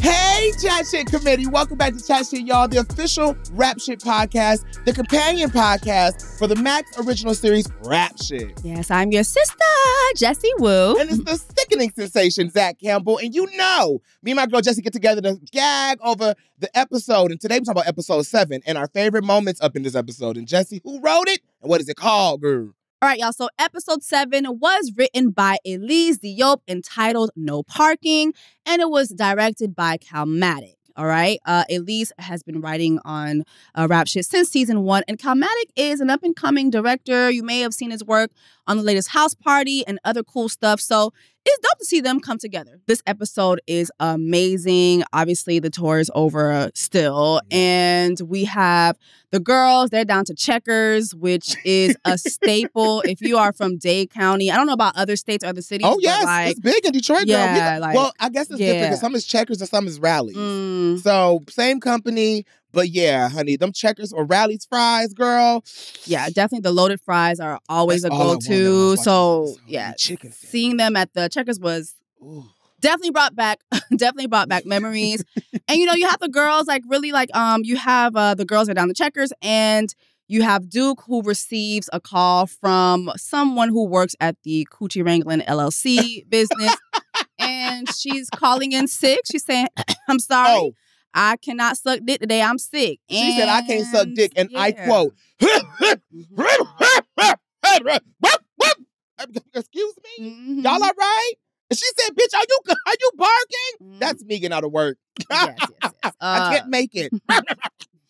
Hey, Chat Shit Committee. Welcome back to Chat Shit, y'all, the official Rap Shit podcast, the companion podcast for the Max original series, Rap Shit. Yes, I'm your sister, Jessie Wu. And it's the sickening sensation, Zach Campbell. And you know, me and my girl Jessie get together to gag over the episode. And today we're talking about episode 7 and our favorite moments up in this episode. And Jessie, who wrote it? And what is it called, girl? All right, y'all. So episode 7 was written by Elise Diop, entitled No Parking, and it was directed by Calmatic. All right. Elise has been writing on Rap Shit since season 1, and Calmatic is an up-and-coming director. You may have seen his work on the latest House Party and other cool stuff. So it's dope to see them come together. This episode is amazing. Obviously, the tour is over still. And we have the girls. They're down to checkers, which is a staple. If you are from Dade County, I don't know about other states or other cities. Oh, yes. Like, it's big in Detroit, yeah, girl. Well, I guess it's different because some is checkers and some is rallies. So same company. But yeah, honey, them checkers or rallies fries, girl. Yeah, definitely the loaded fries are always a go-to. So yeah, seeing them at the checkers was definitely brought back memories. And you know, you have the girls like really like you have the girls are down the checkers, and you have Duke, who receives a call from someone who works at the Coochie Wrangling LLC business, and she's calling in sick. She's saying, "I'm sorry. Oh. I cannot suck dick today. I'm sick." And she said, "I can't suck dick." And I quote, "Excuse me? Y'all all right?" And she said, "Bitch, are you barking?" That's me getting out of work. Yes. I can't make it.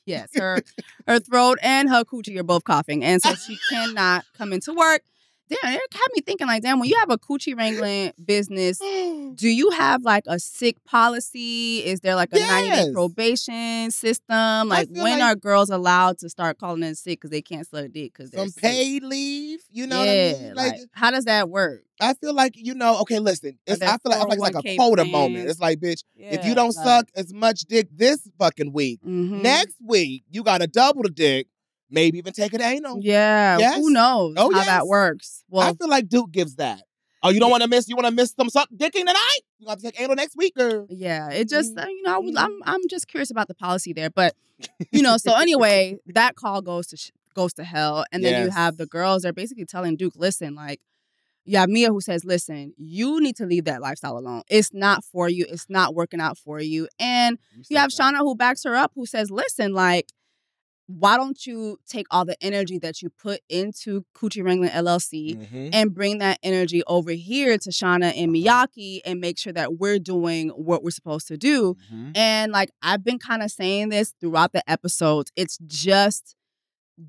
Yes, her throat and her coochie are both coughing. And so she cannot come into work. Damn, it had me thinking like, damn, when you have a coochie wrangling business, do you have like a sick policy? Is there like a 90-day probation system? Like when are girls allowed to start calling in sick because they can't suck dick because they're sick? Some paid leave, you know what I mean? Like, how does that work? I feel like, you know, okay, listen, I feel like it's like a quota moment. It's like, bitch, if you don't suck as much dick this fucking week, next week you got to double the dick. Maybe even take it anal. Yeah. Yes. Who knows how that works? Well, I feel like Duke gives that. Oh, you don't want to miss? You want to miss some dicking tonight? You have to take anal next week, girl. Yeah. It just, you know, I'm just curious about the policy there. But, you know, so anyway, that call goes to hell. And then you have the girls. They're basically telling Duke, listen, like, you have Mia who says, "Listen, you need to leave that lifestyle alone. It's not for you. It's not working out for you." And you have Shauna who backs her up, who says, "Listen, like, why don't you take all the energy that you put into Coochie Wrangling LLC and bring that energy over here to Shauna and Miyaki and make sure that we're doing what we're supposed to do?" And like, I've been kind of saying this throughout the episodes. It's just,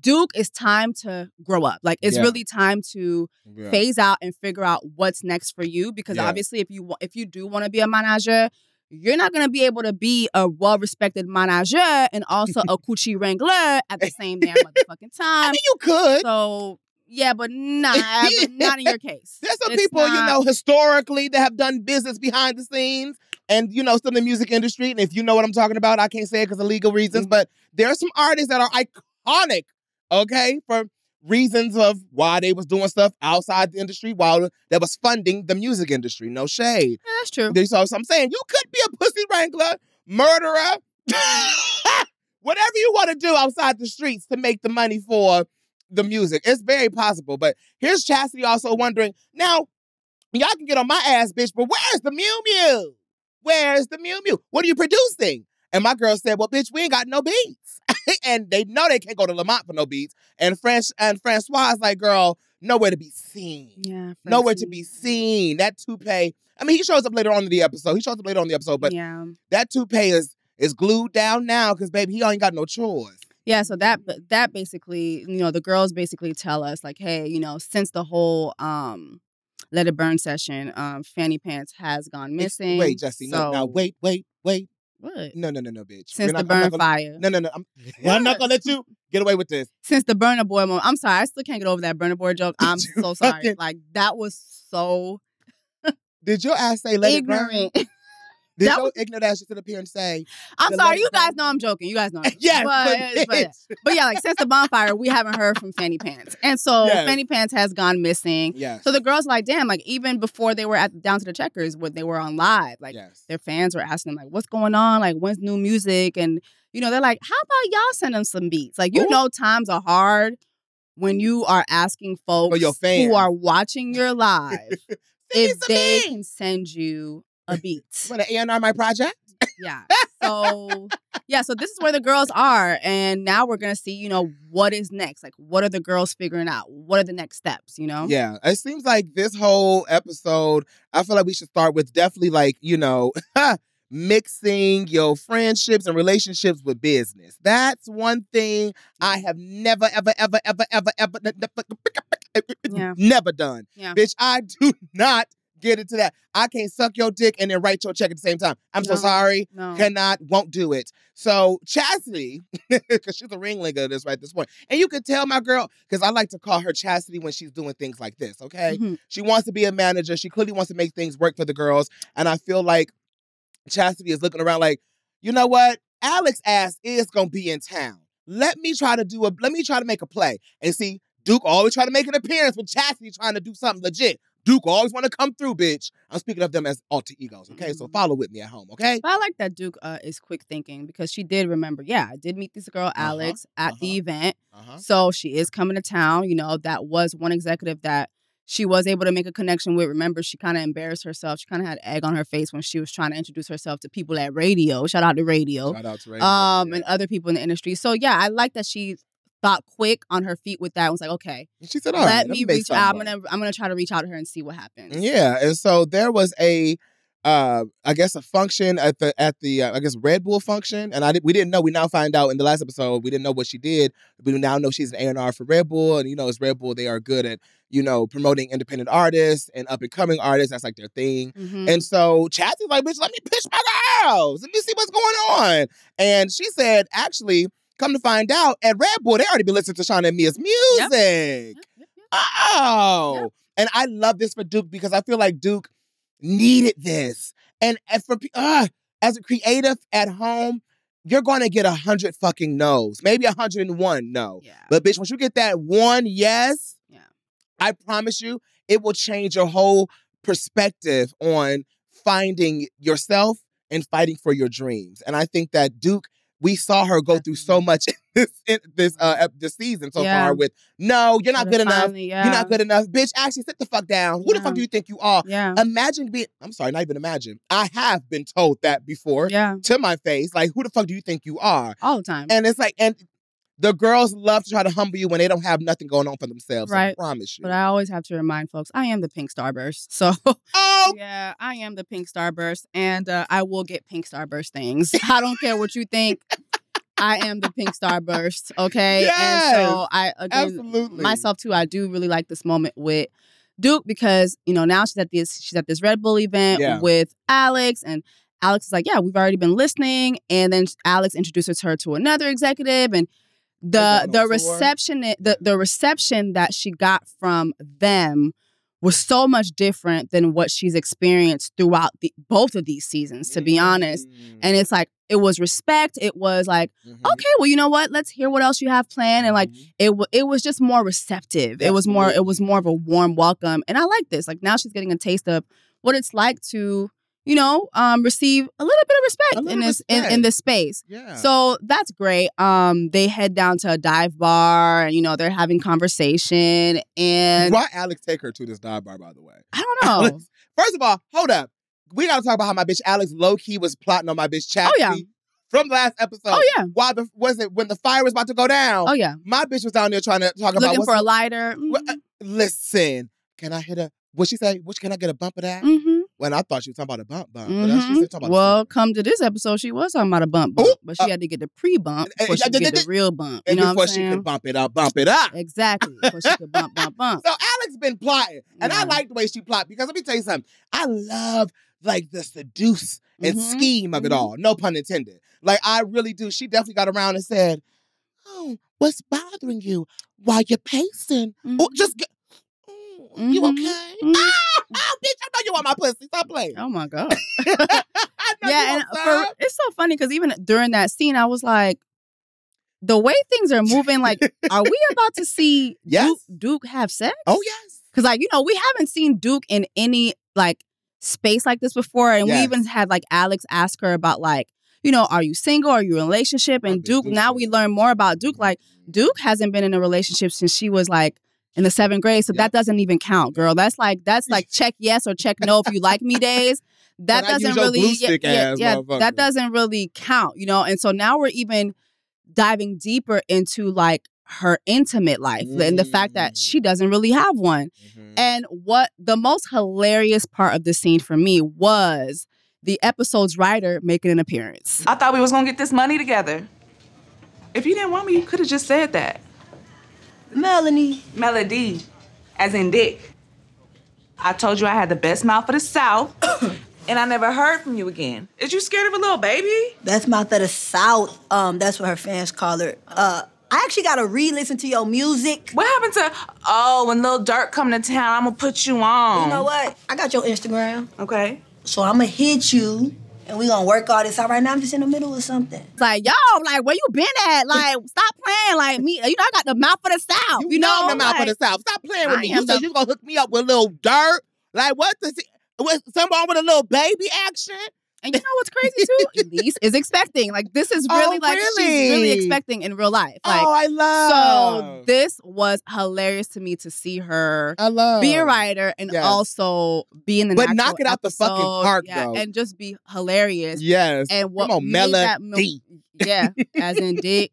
Duke, it's time to grow up. Like, it's really time to phase out and figure out what's next for you. Because obviously, if you do want to be a manager, you're not going to be able to be a well-respected manager and also a coochie wrangler at the same damn motherfucking time. I mean, you could. So, yeah, but not in your case. There's some people, you know, historically that have done business behind the scenes and, you know, still in the music industry. And if you know what I'm talking about, I can't say it because of legal reasons, but there are some artists that are iconic, okay, for reasons of why they was doing stuff outside the industry while that was funding the music industry. No shade. Yeah, that's true. So I'm saying you could be a pussy wrangler, murderer, whatever you want to do outside the streets to make the money for the music. It's very possible. But here's Chastity also wondering, now, y'all can get on my ass, bitch, but where's the Mew Mew? Where's the Mew Mew? What are you producing? And my girl said, well, bitch, we ain't got no beats. And they know they can't go to Lamont for no beats. And Francois is like, girl, nowhere to be seen. Yeah, nowhere to be seen. That toupee. I mean, he shows up later on in the episode. But yeah, that toupee is glued down now because, baby, he ain't got no chores. Yeah, so that basically, you know, the girls basically tell us, like, hey, you know, since the whole Let It Burn session, Fanny Pants has gone missing. Wait, Jesse, so... wait. What? No, bitch. Since the burn fire. No. I'm not going to let you get away with this. Since the Burner Boy moment. I'm sorry. I still can't get over that Burner Boy joke. I'm so sorry. Fucking... Like, that was so... Did your ass say let ignorant. It burn? Did that your was... ignorant ass just sit up here and say... I'm sorry. You guys know I'm joking. Yes, but yeah, like, since the bonfire, we haven't heard from Fanny Pants. And so Fanny Pants has gone missing. Yes. So the girls are like, damn, like, even before they were at Down to the Checkers, when they were on live, like, their fans were asking them, like, what's going on? Like, when's new music? And, you know, they're like, how about y'all send them some beats? Like, you know times are hard when you are asking folks who are watching your live if they can send you a beat. You want to A&R my project? Yeah. So this is where the girls are. And now we're going to see, you know, what is next? Like, what are the girls figuring out? What are the next steps, you know? Yeah. It seems like this whole episode, I feel like we should start with definitely, like, you know, mixing your friendships and relationships with business. That's one thing I have never, ever never done. Yeah. Bitch, I do not get into that. I can't suck your dick and then write your check at the same time. I'm so sorry. No. Cannot. Won't do it. So Chastity, because she's a ringleader of this right this point. And you can tell my girl, because I like to call her Chastity when she's doing things like this, okay? Mm-hmm. She wants to be a manager. She clearly wants to make things work for the girls. And I feel like Chastity is looking around like, you know what? Alex's ass is going to be in town. Let me try to make a play. And see, Duke always try to make an appearance when Chastity trying to do something legit. Duke always want to come through, bitch. I'm speaking of them as alter egos, okay? So follow with me at home, okay? But I like that Duke is quick thinking, because she did remember, I did meet this girl, Alex, at the event. So she is coming to town. You know, that was one executive that she was able to make a connection with. Remember, she kind of embarrassed herself. She kind of had egg on her face when she was trying to introduce herself to people at radio. Shout out to radio. And other people in the industry. So, yeah, I like that she thought quick on her feet with that and was like, okay, she said, all right, let me reach out. I'm gonna try to reach out to her and see what happens. Yeah, and so there was a function at the Red Bull function, and we didn't know. We now find out in the last episode we didn't know what she did. We now know she's an A&R for Red Bull, and you know, as Red Bull, they are good at, you know, promoting independent artists and up and coming artists. That's like their thing. Mm-hmm. And so Chastity's like, bitch, let me pitch my girls. Let me see what's going on. And she said, actually, come to find out, at Red Bull, they already been listening to Shauna and Mia's music. Yep. Oh. Yep. And I love this for Duke, because I feel like Duke needed this. And as a creative at home, you're going to get 100 fucking no's. Maybe 101 no. Yeah. But bitch, once you get that one yes, I promise you, it will change your whole perspective on finding yourself and fighting for your dreams. And I think that Duke... We saw her go through so much this season so far with, no, you're not good enough. You're not good enough. Bitch, actually sit the fuck down. Who the fuck do you think you are? Yeah. I have been told that before to my face. Like, who the fuck do you think you are? All the time. And it's like, and the girls love to try to humble you when they don't have nothing going on for themselves. Right. I promise you. But I always have to remind folks, I am the pink starburst. So, I am the pink starburst, and I will get pink starburst things. I don't care what you think. I am the pink starburst, okay? Yes, and so absolutely. Myself too, I do really like this moment with Duke, because, you know, now she's at this Red Bull event with Alex, and Alex is like, we've already been listening. And then Alex introduces her to another executive, and the reception that she got from them was so much different than what she's experienced throughout both of these seasons, to be honest. And it's like, it was respect. It was like, okay, well, you know what? Let's hear what else you have planned. And like, it was just more receptive. That's it was more of a warm welcome. And I like this. Like, now she's getting a taste of what it's like to, you know, receive a little bit of respect in this in this space. Yeah. So that's great. They head down to a dive bar and, you know, they're having conversation. And why Alex take her to this dive bar, by the way? I don't know. Alex, first of all, hold up. We got to talk about how my bitch Alex low-key was plotting on my bitch Chappie. Oh, yeah. From the last episode. Oh, yeah. Why the, was it when the fire was about to go down? Oh, yeah. My bitch was down there trying to talk about... Looking for a lighter. Mm-hmm. Listen, can I hit a... What she say? Can I get a bump of that? Mm-hmm. Well, I thought she was talking about a bump. Mm-hmm. But she said talking about come to this episode, she was talking about a bump. Ooh, but she had to get the pre-bump before she could get the real bump. You know what I'm saying? Before she could bump it up. Exactly. Before she could bump. So Alex been plotting. And I like the way she plotted because let me tell you something. I love... like the seduce and scheme of it all. No pun intended. Like, I really do. She definitely got around and said, oh, what's bothering you while you're pacing? Oh, just get... you okay? Oh, bitch, I know you want my pussy. Stop playing. Oh, my God. Yeah, and it's so funny because even during that scene, I was like, the way things are moving, like, are we about to see Duke have sex? Oh, yes. Because, like, you know, we haven't seen Duke in any, like, space like this before, and we even had like Alex ask her about like, you know, are you single? Are you in a relationship? And Duke, now we learn more about Duke. Like, Duke hasn't been in a relationship since she was like in the 7th grade, so that doesn't even count, girl. That's like check yes or check no if you like me days. That doesn't really that doesn't really count, you know. And so now we're even diving deeper into like her intimate life and the fact that she doesn't really have one. And what the most hilarious part of the scene for me was the episode's writer making an appearance. I thought we was gonna get this money together. If you didn't want me, you could have just said that. Melody, as in Dick. I told you I had the best mouth of the South, and I never heard from you again. Is you scared of a little baby? Best mouth of the South. That's what her fans call her. I actually gotta re-listen to your music. What happened to, when Lil Durk come to town, I'm gonna put you on. You know what? I got your Instagram. Okay. So I'm gonna hit you, and we gonna work all this out. Right now, I'm just in the middle of something. It's like, yo, like, where you been at? Like, stop playing. Like, me, you know, I got the mouth for the South. You know the mouth for the South. Stop playing with me. You said you gonna hook me up with Lil Durk. Like, what? Someone with a little baby action? And you know what's crazy, too? Elise is expecting. Like, this is really, she's really expecting in real life. Like, I love. So this was hilarious to me to see her be a writer and also be in the But knock it out episode, the fucking park, though. And just be hilarious. Yes. And what Melody. As in Dick.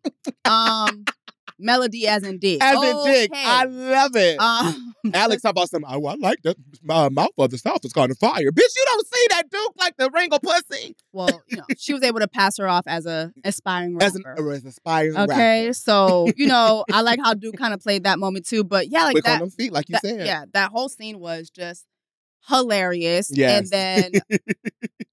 Melody as in Dick. As in Dick. I love it. Alex talk about something. I like that. My mouth of the South is caught on fire. Bitch, you don't see that Duke like the Ringo pussy. Well, you know, she was able to pass her off as an aspiring rapper. As an aspiring rapper. Okay, so, you know, I like how Duke kind of played that moment too. But yeah, like quick on them feet, like you said. Yeah, that whole scene was just hilarious. Yes. And then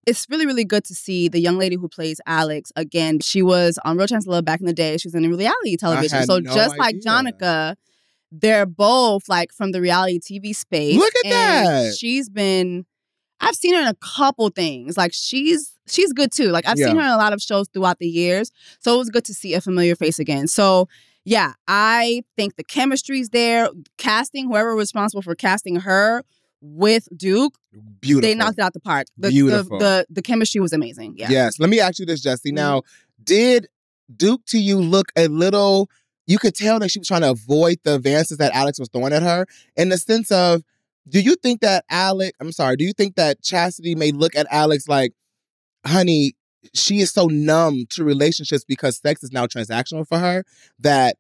it's really, really good to see the young lady who plays Alex again. She was on Real Chance of Love back in the day. She was in reality television. So like Jonica, they're both like from the reality TV space. Look at that. She's been, I've seen her in a couple things. Like she's good too. Like I've seen her in a lot of shows throughout the years. So it was good to see a familiar face again. So yeah, I think the chemistry's there. Casting, whoever was responsible for casting her with Duke, beautiful. They knocked it out the park. The chemistry was amazing. Yeah. Yes. Let me ask you this, Jesse. Now, did Duke to you look a little... You could tell that she was trying to avoid the advances that Alex was throwing at her in the sense of, do you think that Chastity may look at Alex like, honey, she is so numb to relationships because sex is now transactional for her that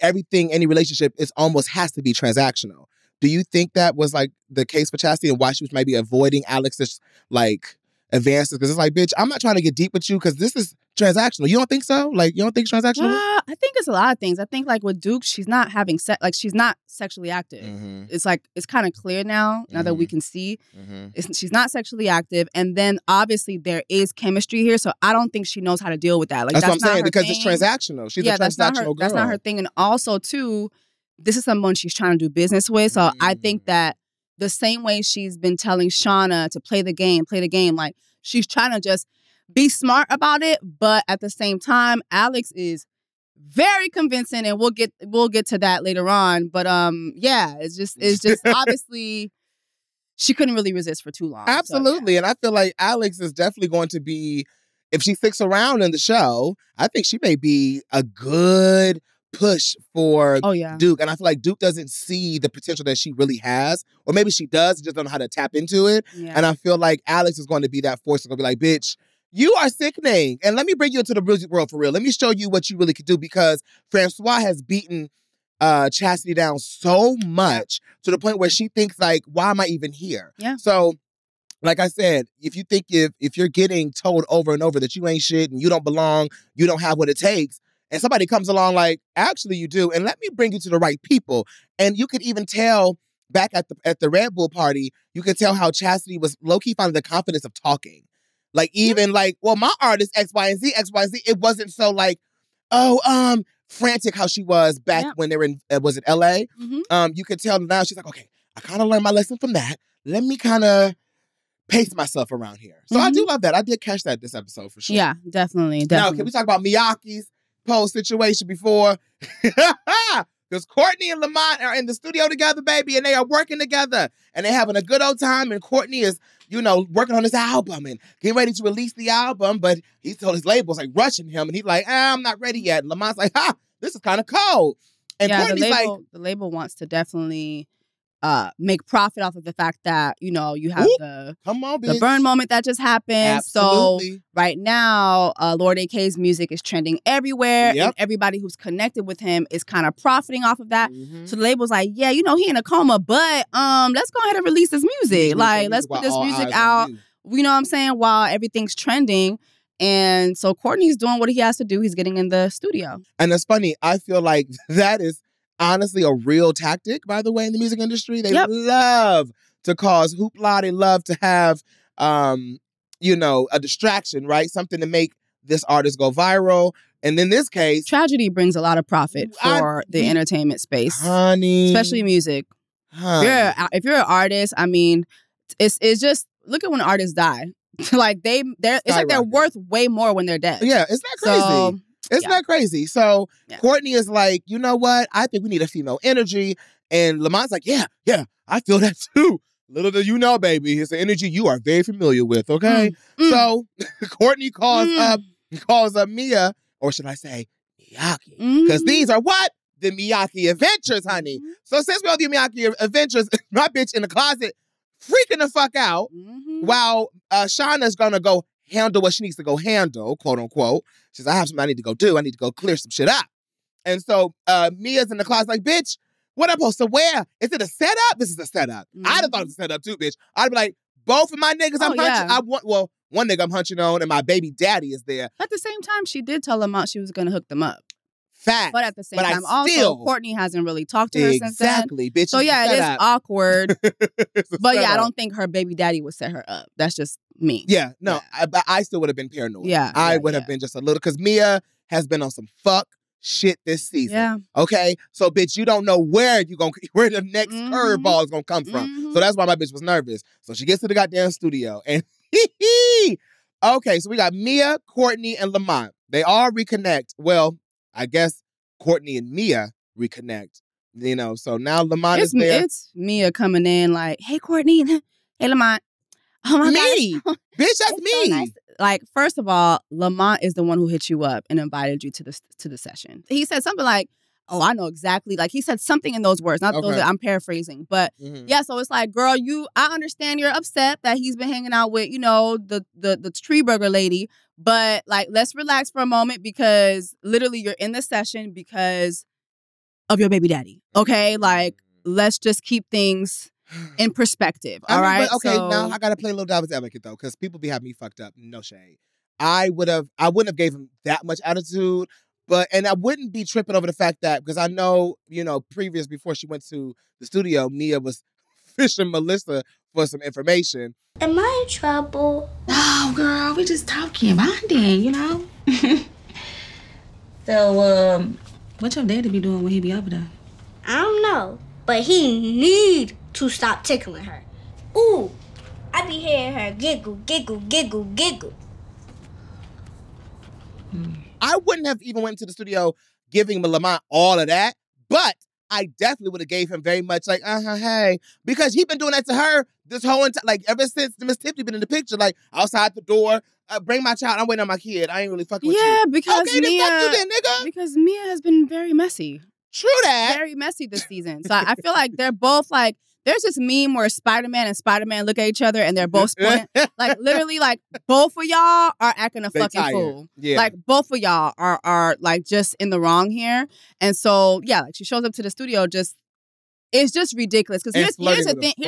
any relationship is almost has to be transactional. Do you think that was like the case for Chastity and why she was maybe avoiding Alex's like advances? Because it's like, bitch, I'm not trying to get deep with you because this is transactional. You don't think so? Like, you don't think it's transactional? I think it's a lot of things. I think like with Duke, she's not having sex. Like, she's not sexually active. It's like, it's kind of clear now that we can see. She's not sexually active. And then obviously there is chemistry here. So I don't think she knows how to deal with that. Like, that's what I'm saying because it's transactional. She's a transactional girl. That's not her thing. And also too, this is someone she's trying to do business with. So I think that the same way she's been telling Shauna to play the game, like she's trying to just be smart about it. But at the same time, Alex is very convincing and we'll get to that later on. But it's just obviously she couldn't really resist for too long. Absolutely. So, yeah. And I feel like Alex is definitely going to be, if she sticks around in the show, I think she may be a good push for Duke. And I feel like Duke doesn't see the potential that she really has. Or maybe she does, just don't know how to tap into it. Yeah. And I feel like Alex is going to be that force that's going to be like, bitch, you are sickening. And let me bring you into the music world for real. Let me show you what you really could do, because Francois has beaten Chastity down so much to the point where she thinks, like, why am I even here? Yeah. So, like I said, if you think if you're getting told over and over that you ain't shit and you don't belong, you don't have what it takes, and somebody comes along like, actually you do, and let me bring you to the right people. And you could even tell back at the Red Bull party, you could tell how Chastity was low-key finding the confidence of talking. Like, even like, well, my artist X, Y, and Z, X, Y, and Z. It wasn't so like, frantic how she was back when they were in, was it L.A.? Mm-hmm. You could tell now she's like, okay, I kind of learned my lesson from that. Let me kind of pace myself around here. So I do love that. I did catch that this episode for sure. Yeah, definitely. Now, can we talk about Miyake's poll situation before? Because Courtney and Lamont are in the studio together, baby, and they are working together. And they're having a good old time, and Courtney is, working on his album and getting ready to release the album, but he told his labels, like, rushing him, and he's like, I'm not ready yet. And Lamont's like, this is kind of cold. And Courtney's like... The label wants to definitely make profit off of the fact that, you have the burn moment that just happened. Absolutely. So right now, Lord A.K.'s music is trending everywhere, and everybody who's connected with him is kind of profiting off of that. Mm-hmm. So the label's like, he in a coma, but let's go ahead and release this music. Like, let's put this music out, you know what I'm saying, while everything's trending. And so Courtney's doing what he has to do. He's getting in the studio. And it's funny, I feel like that is... honestly, a real tactic, by the way, in the music industry. They love to cause hoopla. They love to have, a distraction, right? Something to make this artist go viral. And in this case... tragedy brings a lot of profit for the entertainment space. Honey. Especially music. Honey. If you're an artist, I mean, it's just... look at when artists die. Like, it's like they're worth way more when they're dead. Yeah, it's not crazy. So, it's not crazy. So Courtney is like, you know what? I think we need a female energy. And Lamont's like, yeah, I feel that too. Little do you know, baby, it's an energy you are very familiar with, okay? So Courtney calls up Mia, or should I say Miyake? Because these are what? The Miyake Adventures, honey. So since we're on the Miyake Adventures, my bitch in the closet freaking the fuck out while Shauna's going to go handle what she needs to go handle, quote unquote. She says, I have something I need to go do. I need to go clear some shit up. And so Mia's in the closet like, bitch, what am I supposed to wear? Is it a setup? This is a setup. I'd have thought it was a setup too, bitch. I'd be like, both of my niggas I'm hunching. One nigga I'm hunching on and my baby daddy is there. At the same time, she did tell Lamont she was going to hook them up. Fact. But at the same time, also, Courtney hasn't really talked to her since then. Exactly, bitch. So yeah, it is awkward. But yeah, I don't think her baby daddy would set her up. That's just me. Yeah, no, I still would have been paranoid. Yeah, I would have been just a little, because Mia has been on some fuck shit this season. Yeah. Okay? So, bitch, you don't know where the next curveball is going to come from. So that's why my bitch was nervous. So she gets to the goddamn studio and okay, so we got Mia, Courtney, and Lamont. They all reconnect. Well, I guess Courtney and Mia reconnect, so now Lamont is there. It's Mia coming in like, hey, Courtney. Hey, Lamont. Oh, my God. Bitch, that's me. So nice. Like, first of all, Lamont is the one who hit you up and invited you to the session. He said something like, oh, I know exactly. Like, he said something in those words. Not those that I'm paraphrasing. But, yeah, so it's like, girl, I understand you're upset that he's been hanging out with, the tree burger lady. But, like, let's relax for a moment, because literally you're in the session because of your baby daddy. Okay? Like, let's just keep things in perspective. All right? But, okay, so... now I got to play a little devil's advocate, though, because people be having me fucked up. No shade. I wouldn't have gave him that much attitude. And I wouldn't be tripping over the fact that, because I know, before she went to the studio, Mia was fishing Melissa for some information. Am I in trouble? No, girl, we just talking, bonding, So, what your daddy be doing when he be over there? I don't know, but he need to stop tickling her. Ooh, I be hearing her giggle, giggle, giggle, giggle. I wouldn't have even went to the studio giving Lamont all of that, but I definitely would have gave him very much like, hey, because he's been doing that to her this whole entire, like, ever since Miss Tiffany been in the picture, like, outside the door, bring my child, I'm waiting on my kid, I ain't really fucking with you. Yeah, because okay, Mia, then fuck you then, nigga. Because Mia has been very messy. True that. Very messy this season. So I feel like they're both like, there's this meme where Spider-Man and Spider-Man look at each other and they're both splint. Like, literally, like, both of y'all are acting a fucking fool. Yeah. Like, both of y'all are like, just in the wrong here. And so, yeah, like, she shows up to the studio just, it's just ridiculous. Because here's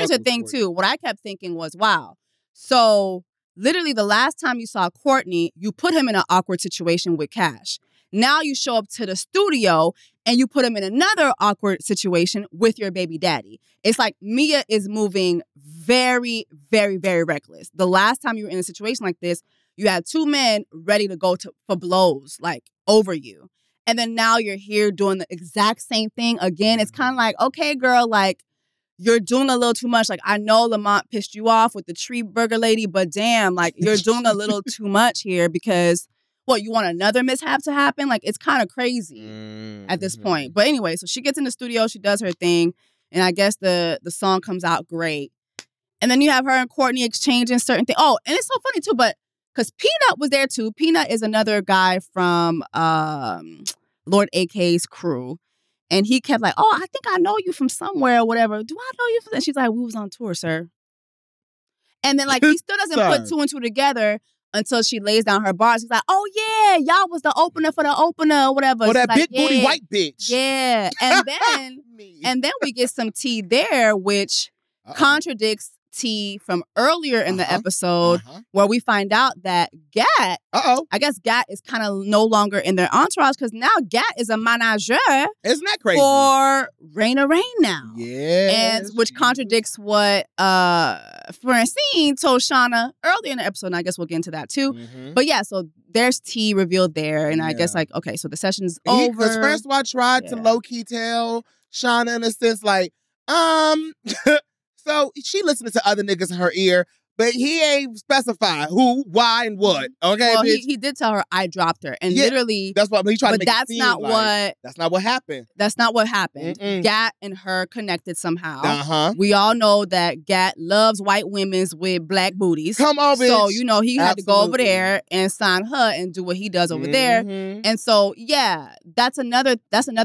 the thing, too. What I kept thinking was, wow. So, literally, the last time you saw Courtney, you put him in an awkward situation with Cash. Now you show up to the studio and you put him in another awkward situation with your baby daddy. It's like Mia is moving very, very, very reckless. The last time you were in a situation like this, you had two men ready to go for blows, like, over you. And then now you're here doing the exact same thing again. It's kind of like, okay, girl, like, you're doing a little too much. Like, I know Lamont pissed you off with the tree burger lady, but damn, like, you're doing a little too much here because... What, you want another mishap to happen? Like, it's kind of crazy at this point. But anyway, so she gets in the studio, she does her thing, and I guess the song comes out great. And then you have her and Courtney exchanging certain things. Oh, and it's so funny, too, but because Peanut was there, too. Peanut is another guy from Lord A.K.'s crew. And he kept like, oh, I think I know you from somewhere or whatever. Do I know you from... And she's like, we was on tour, sir. And then, like, he still doesn't put two and two together until she lays down her bars. She's like, oh, yeah, y'all was the opener for the opener or whatever. Or that big booty white bitch. Yeah. And then we get some tea there, which contradicts tea from earlier in the episode where we find out that Gat, I guess Gat is kind of no longer in their entourage because now Gat is a manager. Isn't that crazy? For Raina Rain now. Yeah. And which contradicts what Francine told Shauna earlier in the episode, and I guess we'll get into that too. Mm-hmm. But yeah, so there's tea revealed there, and I guess like, okay, so the session's over. Because Francois tried to low-key tell Shauna in a sense like, so she listening to other niggas in her ear, but he ain't specify who, why, and what. Okay, well, bitch? He did tell her I dropped her, and literally that's what he tried to make it seem like. But that's not what happened. That's not what happened. Mm-mm. Gat and her connected somehow. We all know that Gat loves white women's with black booties. Come on, bitch. So you know he had to go over there and sign her and do what he does over there. And so yeah, that's another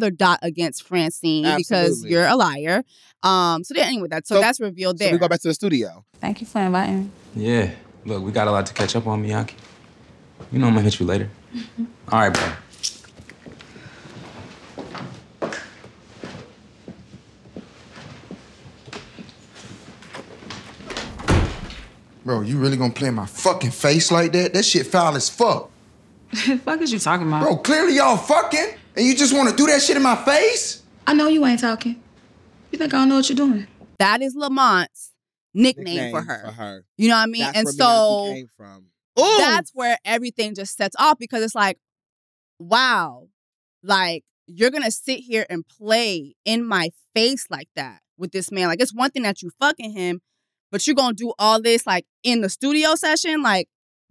dot against Francine because you're a liar. So then, anyway, so that's revealed there. So we go back to the studio. Thank you for inviting me. Yeah. Look, we got a lot to catch up on, Miyake. You know I'm gonna hit you later. All right, bro. Bro, you really gonna play in my fucking face like that? That shit foul as fuck. The fuck is you talking about? Bro, clearly y'all fucking, and you just wanna do that shit in my face? I know you ain't talking. You think I don't know what you're doing? That is Lamont's nickname for her. You know what I mean? That's where came from. Ooh. That's where everything just sets off because it's like, wow, like you're gonna sit here and play in my face like that with this man. Like it's one thing that you fucking him, but you're gonna do all this like in the studio session. Like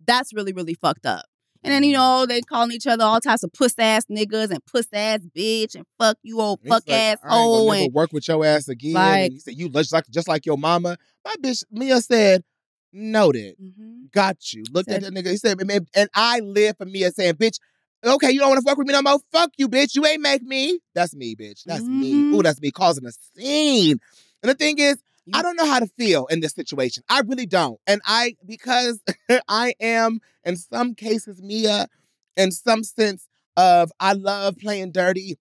that's really, really fucked up. And then, you know, they calling each other all types of puss-ass niggas and puss-ass bitch and fuck you old fuck-ass hoe. Like, I ain't gonna never work with your ass again. Like, and he said, you look just like your mama. My bitch, Mia said, noted. Mm-hmm. Got you. Looked at that nigga. He said, and I live for Mia saying, bitch, okay, you don't want to fuck with me no more? Fuck you, bitch. You ain't make me. That's me, bitch. That's me. Ooh, that's me causing a scene. And the thing is, I don't know how to feel in this situation. I really don't. And because I am, in some cases, Mia, in some sense of I love playing dirty.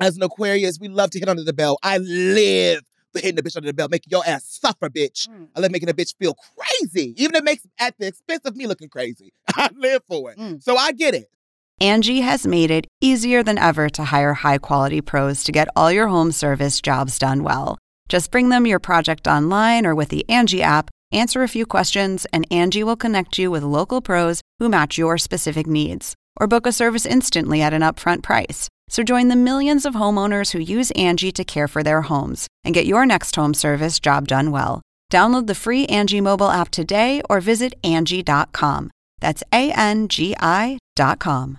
As an Aquarius, we love to hit under the bell. I live for hitting the bitch under the bell, making your ass suffer, bitch. I love making a bitch feel crazy. Even if it makes at the expense of me looking crazy. I live for it. So I get it. Angie has made it easier than ever to hire high-quality pros to get all your home service jobs done well. Just bring them your project online or with the Angie app, answer a few questions, and Angie will connect you with local pros who match your specific needs. Or book a service instantly at an upfront price. So join the millions of homeowners who use Angie to care for their homes and get your next home service job done well. Download the free Angie mobile app today or visit Angie.com. That's ANGI.com.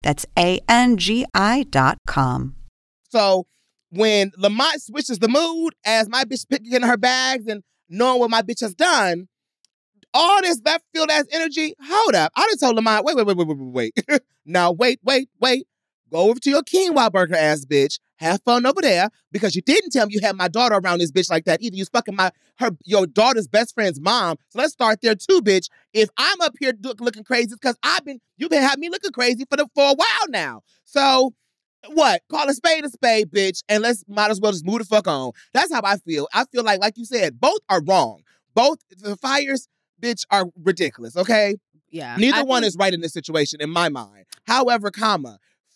That's ANGI.com. So when Lamont switches the mood as my bitch picking in her bags and knowing what my bitch has done, all this left-field-ass energy, hold up. I done told Lamont, wait. Now, wait. Go over to your quinoa burger-ass bitch. Have fun over there because you didn't tell me you had my daughter around this bitch like that. Either you fucking your daughter's best friend's mom. So let's start there too, bitch. If I'm up here looking crazy, because you've been having me looking crazy for a while now. So what? Call a spade, bitch, and let's might as well just move the fuck on. That's how I feel. I feel like you said, both are wrong. Both the fires, bitch, are ridiculous. Okay. Yeah. Neither one is right in this situation, in my mind. However,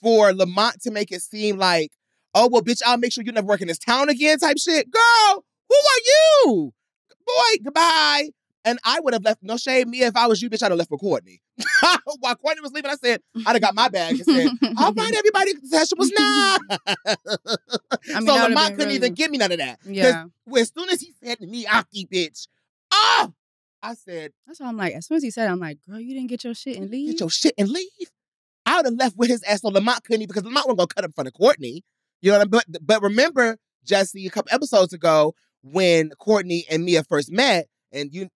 for Lamont to make it seem like, oh, well, bitch, I'll make sure you never work in this town again type shit. Girl, who are you? Boy, goodbye. And I would have left, no shade, me, if I was you, bitch, I'd have left for Courtney. While Courtney was leaving, I said, I'd have got my bag and said, all right, everybody, the session was nice. So Lamont couldn't even give me none of that. Yeah. As soon as he said to me, Aki, bitch, I said. That's why I'm like, as soon as he said it, I'm like, girl, you didn't get your shit and leave? Get your shit and leave? I would have left with his ass, so Lamont couldn't even, because Lamont wasn't going to cut in front of Courtney. You know what I mean? But remember, Jesse, a couple episodes ago, when Courtney and Mia first met, and you,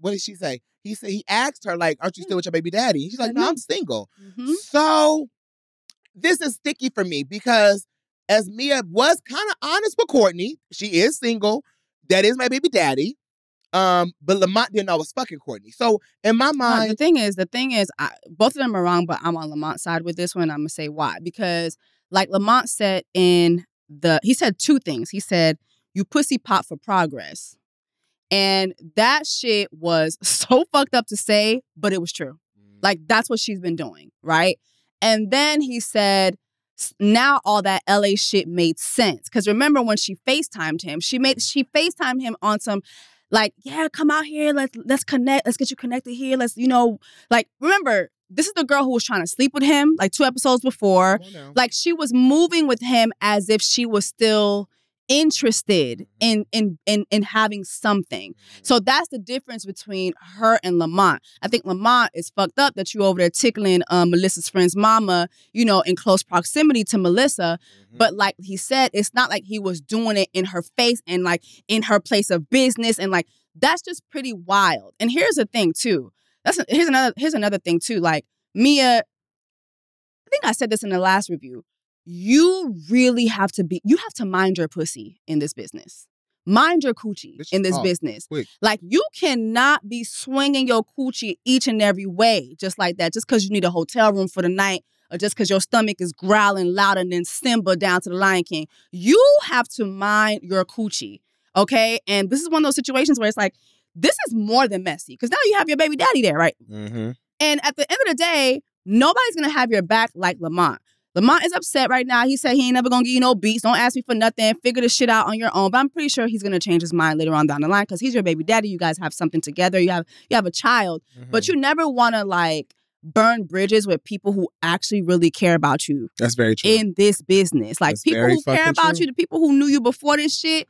what did she say? He asked her, like, aren't you still with your baby daddy? She's like, no, I'm single. Mm-hmm. So this is sticky for me because as Mia was kind of honest with Courtney, she is single. That is my baby daddy. But Lamont didn't know I was fucking Courtney. So in my mind... The thing is, both of them are wrong, but I'm on Lamont's side with this one. I'm going to say why. Because like Lamont said he said two things. He said, you pussy pop for progress. And that shit was so fucked up to say, but it was true. Like that's what she's been doing, right? And then he said, now all that LA shit made sense. Because remember when she FaceTimed him, she FaceTimed him on some... Like, yeah, come out here. Let's connect. Let's get you connected here. Let's, remember, this is the girl who was trying to sleep with him, like 2 episodes before. Oh, no. Like, she was moving with him as if she was still interested in having something. So that's the difference between her and Lamont. I think Lamont is fucked up that you over there tickling Melissa's friend's mama, in close proximity to Melissa. But like he said, it's not like he was doing it in her face and like in her place of business. And like, that's just pretty wild. And here's the thing too. Here's another thing too. Like Mia, I think I said this in the last review. You really have to mind your pussy in this business. Mind your coochie in this business. Quick. Like, you cannot be swinging your coochie each and every way just like that, just because you need a hotel room for the night or just because your stomach is growling louder than Simba down to the Lion King. You have to mind your coochie, okay? And this is one of those situations where it's like, this is more than messy because now you have your baby daddy there, right? Mm-hmm. And at the end of the day, nobody's going to have your back like Lamont. Lamont is upset right now. He said he ain't never going to give you no beats. Don't ask me for nothing. Figure this shit out on your own. But I'm pretty sure he's going to change his mind later on down the line because he's your baby daddy. You guys have something together. You have a child. Mm-hmm. But you never want to, burn bridges with people who actually really care about you. That's very true. In this business. Like, that's people who care about you, the people who knew you before this shit,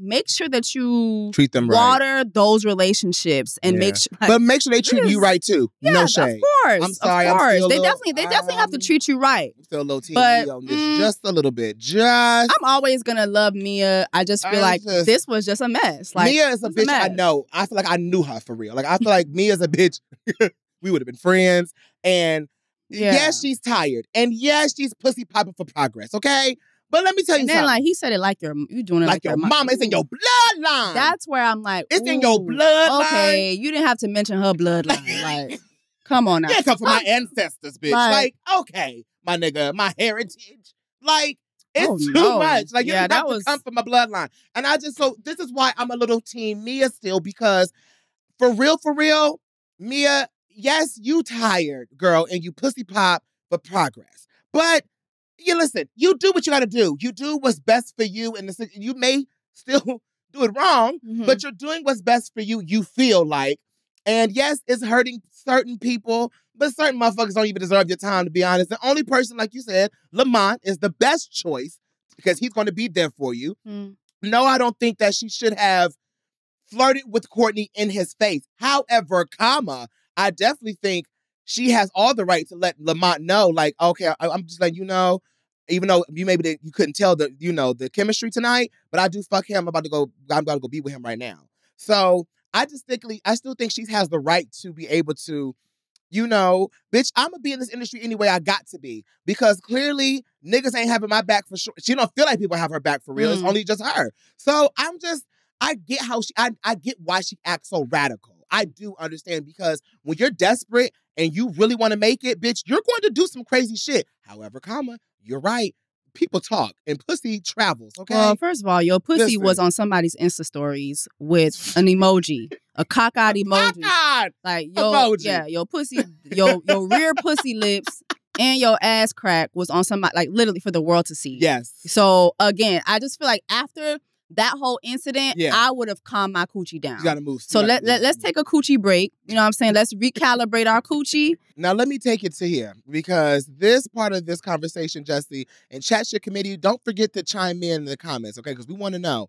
make sure that you treat them water right. Those relationships and make sure... But make sure they treat you right, too. Yeah, no shame. Of course. I'm sorry, of course. They definitely have to treat you right. I'm still a little TV on this, just a little bit. I'm always going to love Mia. I just feel this was just a mess. Mia is a bitch I know. I feel like I knew her for real. I feel like Mia's a bitch. We would have been friends. And yes, she's tired. And yes, she's pussy popping for progress, okay? But let me tell you something. And then, he said it you're doing it like your mama. It's in your bloodline. That's where I'm like, ooh, it's in your bloodline. Okay, you didn't have to mention her bloodline. Come on now. Yeah, come from my ancestors, bitch. Okay, my nigga, my heritage. It's too much. You don't have to come from my bloodline. And so this is why I'm a little team Mia still, because for real, Mia, yes, you tired, girl, and you pussy pop for progress. But listen, you do what you got to do. You do what's best for you. And you may still do it wrong, but you're doing what's best for you, you feel like. And yes, it's hurting certain people, but certain motherfuckers don't even deserve your time, to be honest. The only person, like you said, Lamont, is the best choice because he's going to be there for you. Mm. No, I don't think that she should have flirted with Courtney in his face. However, I definitely think she has all the right to let Lamont know, like, okay, I'm just letting you know, even though you maybe you couldn't tell the, you know, the chemistry tonight, but I do fuck him. I'm about to go be with him right now. So I still think she has the right to be able to, you know, bitch, I'm going to be in this industry anyway I got to be. Because clearly, niggas ain't having my back for sure. She don't feel like people have her back for real. Mm. It's only just her. So I get how I get why she acts so radical. I do understand, because when you're desperate and you really want to make it, bitch, you're going to do some crazy shit. However, you're right. People talk and pussy travels, okay? Well, first of all, your pussy was on somebody's Insta stories with an emoji, a cockeyed emoji. Like, your pussy, your rear pussy lips and your ass crack was on somebody, like, literally for the world to see. Yes. So, again, I just feel like after that whole incident, I would have calmed my coochie down. You gotta move. So let's take a coochie break. You know what I'm saying? Let's recalibrate our coochie. Now let me take it to here, because this part of this conversation, Jesse, and Chat Shit Committee, don't forget to chime in the comments, okay? Because we want to know.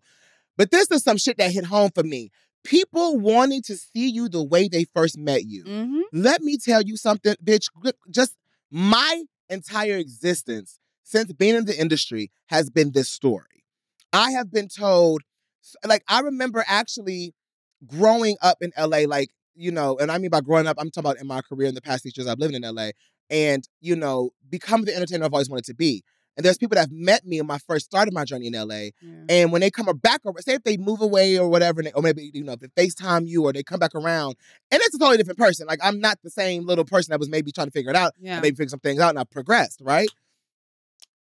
But this is some shit that hit home for me. People wanting to see you the way they first met you. Mm-hmm. Let me tell you something, bitch. Just my entire existence since being in the industry has been this story. I have been told, like, I remember actually growing up in LA, like, you know, and I mean by growing up, I'm talking about in my career in the past 6 years I've lived in LA, and, you know, become the entertainer I've always wanted to be. And there's people that have met me when I first started my journey in LA, and when they come back, or say if they move away or whatever, or maybe, you know, if they FaceTime you or they come back around, and it's a totally different person. Like, I'm not the same little person that was maybe trying to figure it out, and maybe figure some things out, and I've progressed, right?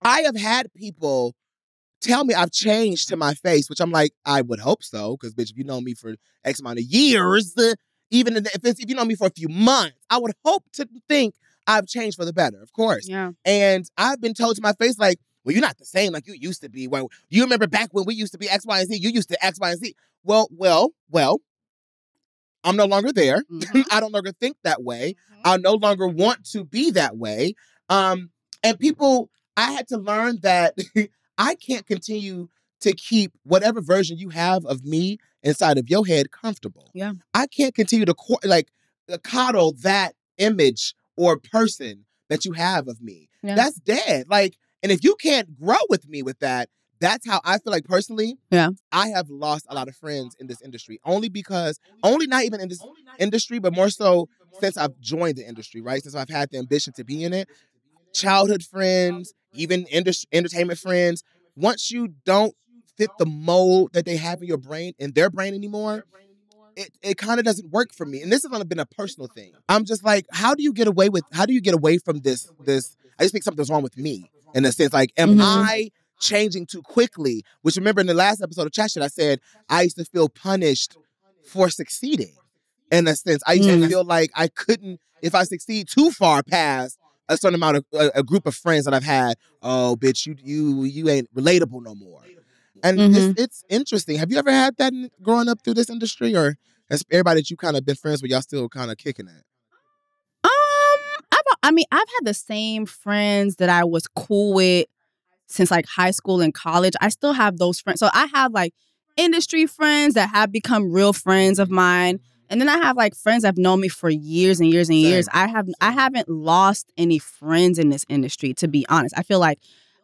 I have had people tell me I've changed to my face, which I'm like, I would hope so, because, bitch, if you know me for X amount of years, even if you know me for a few months, I would hope to think I've changed for the better, of course. Yeah. And I've been told to my face, like, well, you're not the same like you used to be. Well, you remember back when we used to be X, Y, and Z? You used to X, Y, and Z. Well, I'm no longer there. Mm-hmm. I don't longer think that way. Mm-hmm. I no longer want to be that way. And people, I had to learn that I can't continue to keep whatever version you have of me inside of your head comfortable. Yeah. I can't continue to coddle that image or person that you have of me. Yeah. That's dead. Like, and if you can't grow with me with that, that's how I feel like personally. Yeah. I have lost a lot of friends in this industry only not even in this industry, but more so since I've joined the industry, right? Since I've had the ambition to be in it. Childhood friends, even entertainment friends, once you don't fit the mold that they have in their brain anymore, it kind of doesn't work for me. And this has only been a personal thing. I'm just like, how do you get away from this? I just think something's wrong with me in a sense. Like, am I changing too quickly? Which, remember, in the last episode of Chat Shit, I said I used to feel punished for succeeding. In a sense, I used to feel like I couldn't, if I succeed too far past a certain amount of a group of friends that I've had, oh, bitch, you ain't relatable no more. And it's interesting. Have you ever had that growing up through this industry, or has everybody that you kind of been friends with, y'all still kind of kicking at? I've had the same friends that I was cool with since, like, high school and college. I still have those friends. So I have, like, industry friends that have become real friends of mine. And then I have, like, friends that have known me for years and years and years. I haven't lost any friends in this industry, to be honest. I feel like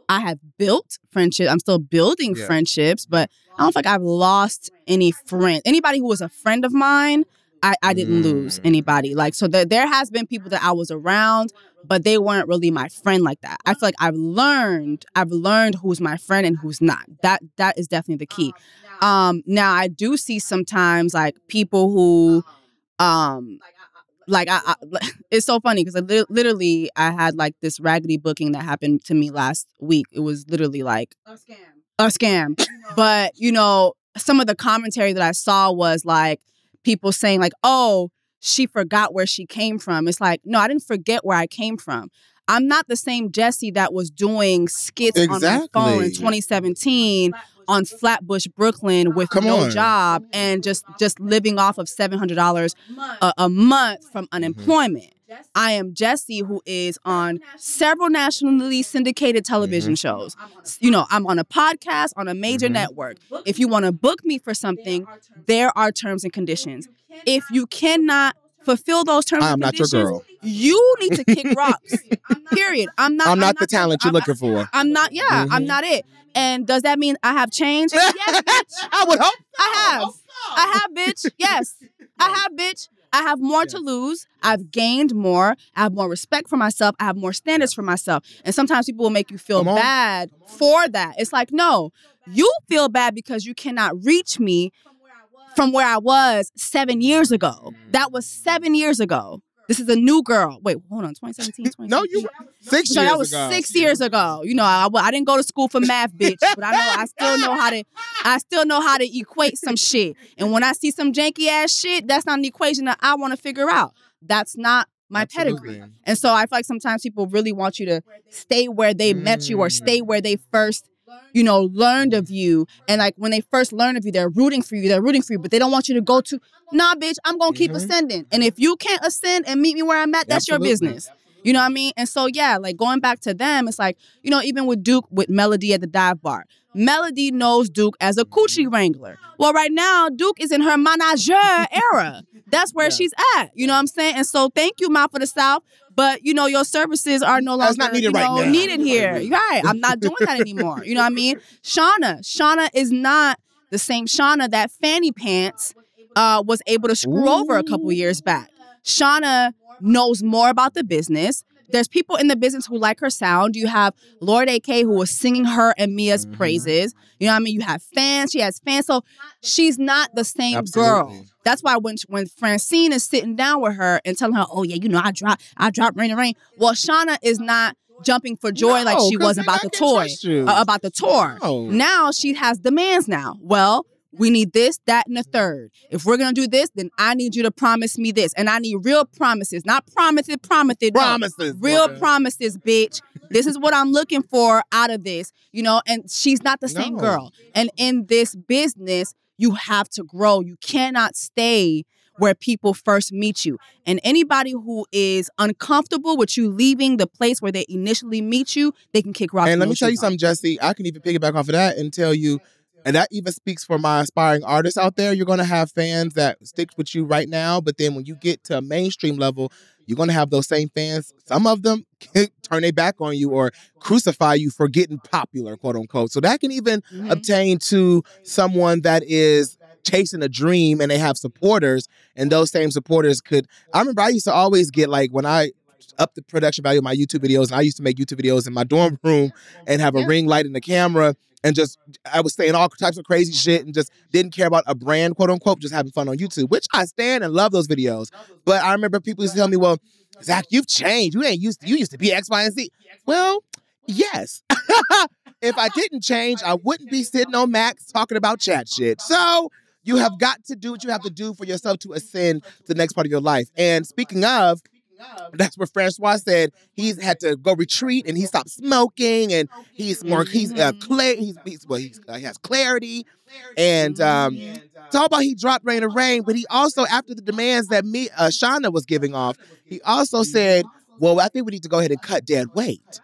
I have built friendships. I'm still building friendships, but I don't feel like I've lost any friends. Anybody who was a friend of mine, I didn't lose anybody. Like, so there has been people that I was around, but they weren't really my friend like that. I feel like I've learned who's my friend and who's not. That is definitely the key. Now I do see sometimes, like, people who, it's so funny because I had, like, this raggedy booking that happened to me last week. It was literally like a scam. But, you know, some of the commentary that I saw was, like, people saying, like, oh, she forgot where she came from. It's like, no, I didn't forget where I came from. I'm not the same Jesse that was doing skits on my phone in 2017 on Flatbush, Brooklyn with no job and just living off of $700 a month from unemployment. Mm-hmm. I am Jesse, who is on several nationally syndicated television shows. You know, I'm on a podcast, on a major network. If you want to book me for something, there are terms and conditions. If you cannot fulfill those terms and conditions, I'm not your girl. You need to kick rocks. Period. I'm not the talent you're looking for. I'm not it. And does that mean I have changed? Yes, bitch. I would hope. I have, bitch. Yes. I have more to lose. I've gained more. I have more respect for myself. I have more standards for myself. And sometimes people will make you feel bad for that. It's like, no, you feel bad because you cannot reach me from where I was 7 years ago. That was 7 years ago. This is a new girl. Wait, hold on. 2017? No, you were 6 years ago. That was 6 years ago. You know, I didn't go to school for math, bitch. But I know I still know how to equate some shit. And when I see some janky ass shit, that's not an equation that I want to figure out. That's not my pedigree. And so I feel like sometimes people really want you to stay where they met you or stay where they first, you know, learned of you. And like when they first learn of you, they're rooting for you, but they don't want you to go to, nah, bitch, I'm going to keep ascending. And if you can't ascend and meet me where I'm at, that's your business. Absolutely. You know what I mean? And so, yeah, like going back to them, it's like, you know, even with Duke, with Melody at the dive bar, Melody knows Duke as a coochie wrangler. Well, right now, Duke is in her manager era. That's where she's at. You know what I'm saying? And so thank you, Ma, for the South. But, you know, your services are no longer needed here. Right. I'm not doing that anymore. You know what I mean? Shauna is not the same Shauna that Fanny Pants was able to screw over a couple years back. Shauna knows more about the business. There's people in the business who like her sound. You have Lord A.K. who was singing her and Mia's praises. You know what I mean? You have fans. She has fans. So she's not the same girl. That's why when Francine is sitting down with her and telling her, oh, yeah, you know, I drop Rain and Rain. Well, Shauna is not jumping for joy like she was about the tour. No. Now she has demands now. Well, we need this, that, and a third. If we're going to do this, then I need you to promise me this. And I need real promises. Not promises. Promises. No. Real promises, bitch. This is what I'm looking for out of this. You know, and she's not the same girl. And in this business, you have to grow. You cannot stay where people first meet you. And anybody who is uncomfortable with you leaving the place where they initially meet you, they can kick rocks. And let me tell you something, Jesse. I can even piggyback off of that and tell you, and that even speaks for my aspiring artists out there. You're going to have fans that stick with you right now, but then when you get to a mainstream level, you're going to have those same fans. Some of them can turn their back on you or crucify you for getting popular, quote unquote. So that can even obtain to someone that is chasing a dream and they have supporters, and those same supporters could... I remember I used to always get, like, when I upped the production value of my YouTube videos, and I used to make YouTube videos in my dorm room and have a ring light in the camera, and just, I was saying all types of crazy shit and just didn't care about a brand, quote unquote, just having fun on YouTube, which I stand and love those videos. But I remember people used to tell me, well, Zach, you've changed. You used to be X, Y, and Z. Well, yes. If I didn't change, I wouldn't be sitting on Max talking about chat shit. So you have got to do what you have to do for yourself to ascend to the next part of your life. And speaking of, that's where Francois said he's had to go retreat and he stopped smoking and he has clarity. And talk about he dropped Rain of Rain, but he also, after the demands that Shauna was giving off, he also said, well, I think we need to go ahead and cut dead weight.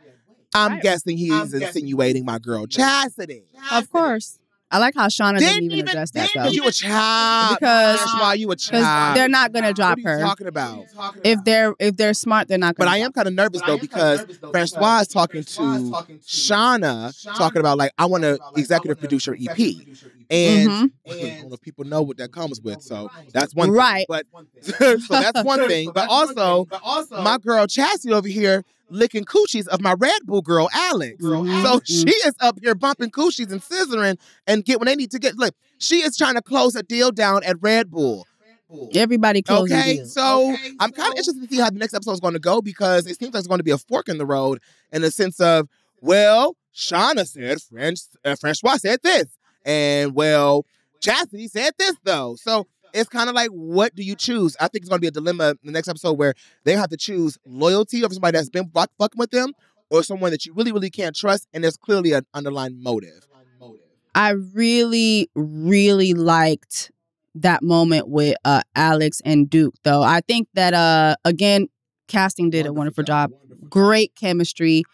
I'm guessing he's insinuating my girl Chastity. Of course. I like how Shauna didn't even address that, though. You a child. That's why you a child. They're not going to drop her. What are you talking about? If they're smart, they're not going to. But I am kind of nervous, though, because Francois is talking to Shauna, talking about, like, I want an executive producer EP. And I don't know if people know what that comes with, so that's one thing. Right. So that's one thing. But also, my girl Chastity over here licking coochies of my Red Bull girl, Alex. So she is up here bumping coochies and scissoring and get when they need to get. Look, she is trying to close a deal down at Red Bull. Everybody closing deals. Okay, so I'm kind of interested to see how the next episode is going to go, because it seems like it's going to be a fork in the road in the sense of, well, Shauna said Francois said this. And, well, Chastity said this, though. So it's kind of like, what do you choose? I think it's going to be a dilemma in the next episode where they have to choose loyalty of somebody that's been fucking with them or someone that you really, really can't trust. And there's clearly an underlying motive. I really, really liked that moment with Alex and Duke, though. I think that, again, casting did a wonderful job. Great chemistry.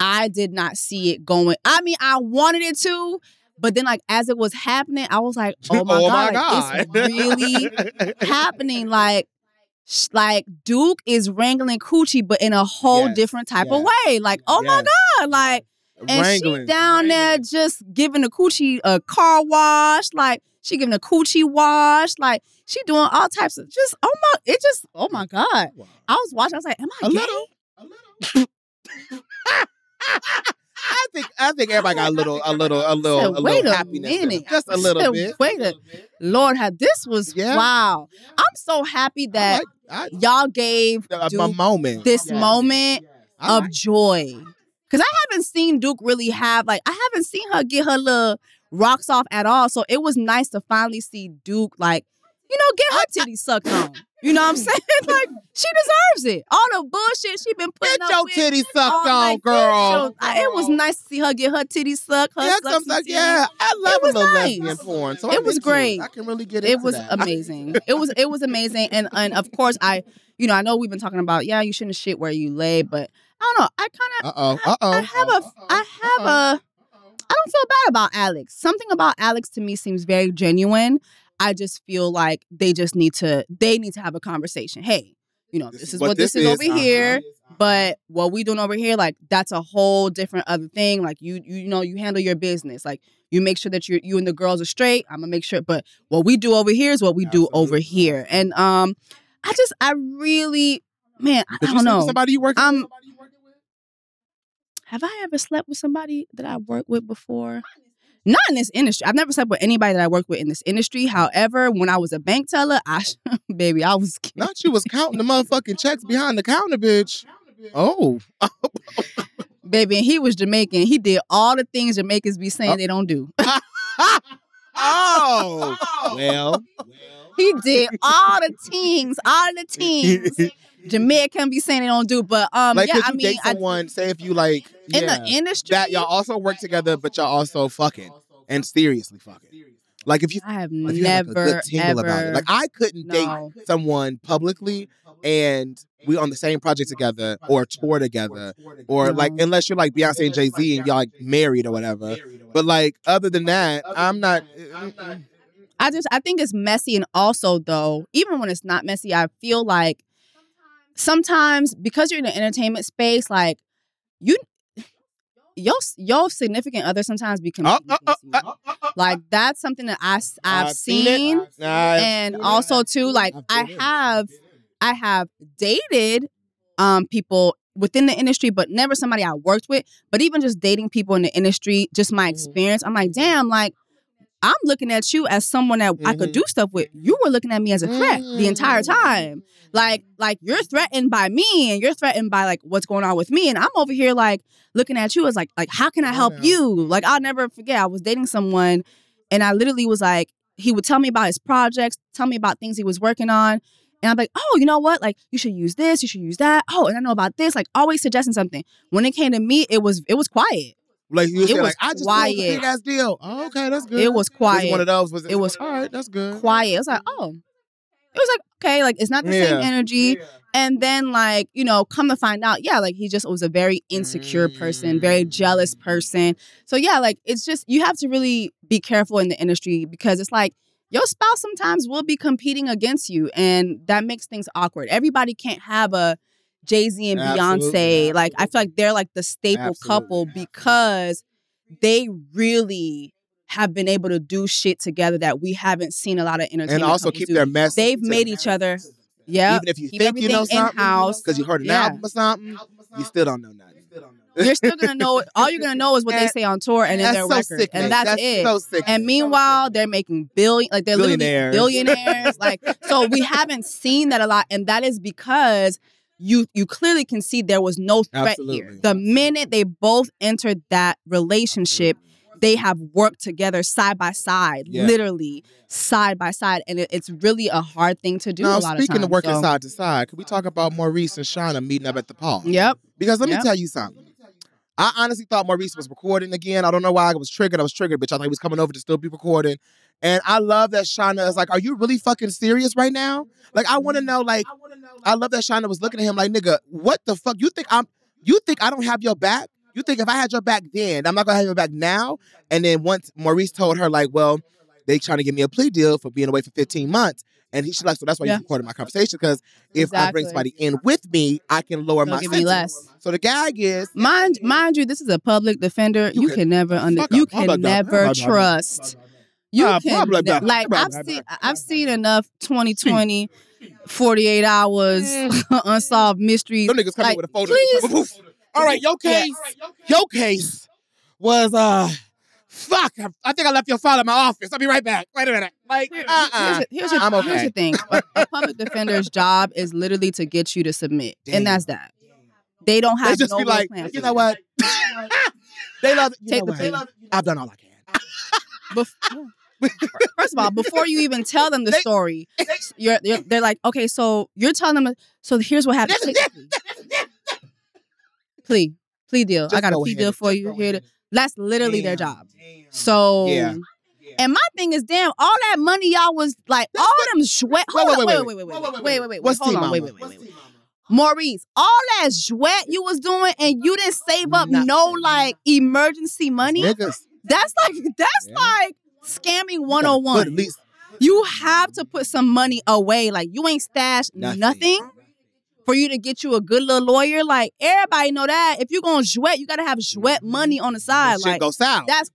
I did not see it going. I mean, I wanted it to, but then, like, as it was happening, I was like, oh my God. Like, it's really happening. Like Duke is wrangling Coochie, but in a whole different type of way. Like, oh my God. Like, and she's down there just giving the Coochie a car wash. Like, she giving a Coochie wash. Like, she doing all types of just, oh my God. Wow. I was watching. I was like, am I gay? A little. I think everybody got a little happiness. Just a little bit. Lord, this was wow. I'm so happy that y'all gave Duke moment. This moment of joy. Because I haven't seen Duke really I haven't seen her get her little rocks off at all. So it was nice to finally see Duke, like, you know, get her titties sucked on. You know what I'm saying? Like, she deserves it. All the bullshit she been putting up with. Get your titties sucked on, girl. It was nice to see her get her titties sucked. I love a little lesbian porn. So it was great. I can really get into it. It was amazing. It was amazing. And of course, I know we've been talking about, you shouldn't shit where you lay, but I don't know. I kind of, I don't feel bad about Alex. Something about Alex to me seems very genuine. I just feel like they need to have a conversation. Hey, you know, this is what this is over here, but what we doing over here, like, that's a whole different other thing. Like, you know, you handle your business. Like, you make sure that you and the girls are straight. I'm gonna make sure, but what we do over here is what we do over here. And I don't know. Somebody you work with? Have I ever slept with somebody that I worked with before? Not in this industry. I've never slept with anybody that I worked with in this industry. However, when I was a bank teller, I was kidding. Not you was counting the motherfucking checks behind the counter, bitch. Oh. Baby, and he was Jamaican. He did all the things Jamaicans be saying they don't do. Well. He did all the things. Jamaican be saying they don't do, but in the industry that y'all also work together, but y'all also fucking and seriously fucking. Like, if you, I have if never you have, like, a good tingle about it. Like, I couldn't date someone publicly and we on the same project together or tour together or like, unless you're like Beyonce and Jay-Z and y'all like married or whatever. But like, other than that, I'm not. I think it's messy, and also though, even when it's not messy, I feel like sometimes, because you're in the entertainment space, like, your significant other sometimes become like, that's something that I've seen, and also too, like, I have dated people within the industry, but never somebody I worked with. But even just dating people in the industry, just my experience, I'm like, damn, like, I'm looking at you as someone that I could do stuff with. You were looking at me as a threat the entire time. Like you're threatened by me and you're threatened by, like, what's going on with me. And I'm over here, like, looking at you as like, how can I help you? Like, I'll never forget. I was dating someone and I literally was like, he would tell me about his projects, tell me about things he was working on. And I'm like, oh, you know what? Like, you should use this. You should use that. Oh, and I know about this. Like, always suggesting something. When it came to me, it was quiet. Like, you said, like, I just quiet. Did a big ass deal. Oh, okay, that's good. It was quiet. One of those was it was all right. That's good. Quiet. It was like, oh, it was like, okay, like, it's not the same energy. Yeah. And then, like, you know, come to find out, like, he just was a very insecure person, very jealous person. So like, it's just, you have to really be careful in the industry, because it's like, your spouse sometimes will be competing against you, and that makes things awkward. Everybody can't have a Jay-Z and Beyonce, like, I feel like they're like the staple couple because they really have been able to do shit together that we haven't seen a lot of entertainment. And also keep their mess. They've made each other. Yeah. Even if you think you know something, because you heard an album or something, you still don't know nothing. You're still gonna know. All you're gonna know is what they say on tour and in their record, and that's it. So sick. And meanwhile, they're making billionaires. Like, so we haven't seen that a lot, and that is because. You clearly can see there was no threat here. The minute they both entered that relationship, they have worked together side by side, literally side by side. And it's really a hard thing to do now, a lot of times. Speaking of working side to side, can we talk about Maurice and Shauna meeting up at the park? Yep. Because let me tell you something. I honestly thought Maurice was recording again. I don't know why I was triggered. I was triggered, bitch. I thought he was coming over to still be recording. And I love that Shauna is like, are you really fucking serious right now? Like, I want to know, like, I love that Shauna was looking at him like, nigga, what the fuck? You think I don't have your back? You think if I had your back then, I'm not going to have your back now? And then once Maurice told her, like, well, they trying to give me a plea deal for being away for 15 months. And she's like, so that's why you recorded my conversation, because if I bring somebody in with me, I can lower my sentence. Less. So the gag is... Mind you, this is a public defender. You can never trust... I've seen enough 2020, 48 hours, unsolved mysteries. Them niggas come in with a folder. All right, your case was... Fuck! I think I left your file in my office. I'll be right back. Wait a minute. Like, here's the thing. A public defender's job is literally to get you to submit, and that's that. They don't have no plan. You know what? They love it. I've done all I can. First of all, before you even tell them the story, they're like, okay, so you're telling them. So here's what happened. Plea deal. I got a plea deal for you here. That's literally their job. So, and my thing is, damn, all that money y'all was like, all them sweat. Wait. What's Maurice, all that sweat you was doing and you didn't save up emergency money? That's like scamming 101. You have to put some money away. Like, you ain't stashed nothing. For you to get you a good little lawyer, like, everybody know that. If you're going to jouet, you got to have jouet money on the side. That shit goes south. That's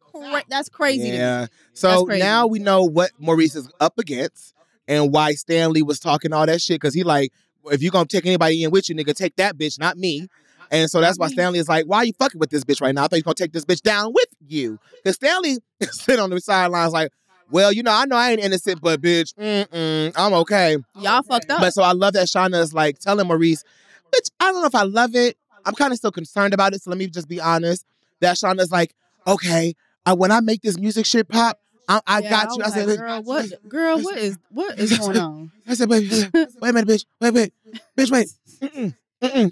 crazy to me. So now we know what Maurice is up against and why Stanley was talking all that shit. Because he like, if you're going to take anybody in with you, nigga, take that bitch, not me. And so that's why Stanley is like, why are you fucking with this bitch right now? I thought you were going to take this bitch down with you. Because Stanley is sitting on the sidelines like, well, you know I ain't innocent, but bitch, I'm okay. Y'all fucked up. But so I love that Shauna is like telling Maurice, bitch, I don't know if I love it. I'm kind of still concerned about it, so let me just be honest. That Shauna's like, okay, when I make this music shit pop, I got you. I said, like, girl, what is going on? I said, baby, wait a minute, bitch. Wait, wait.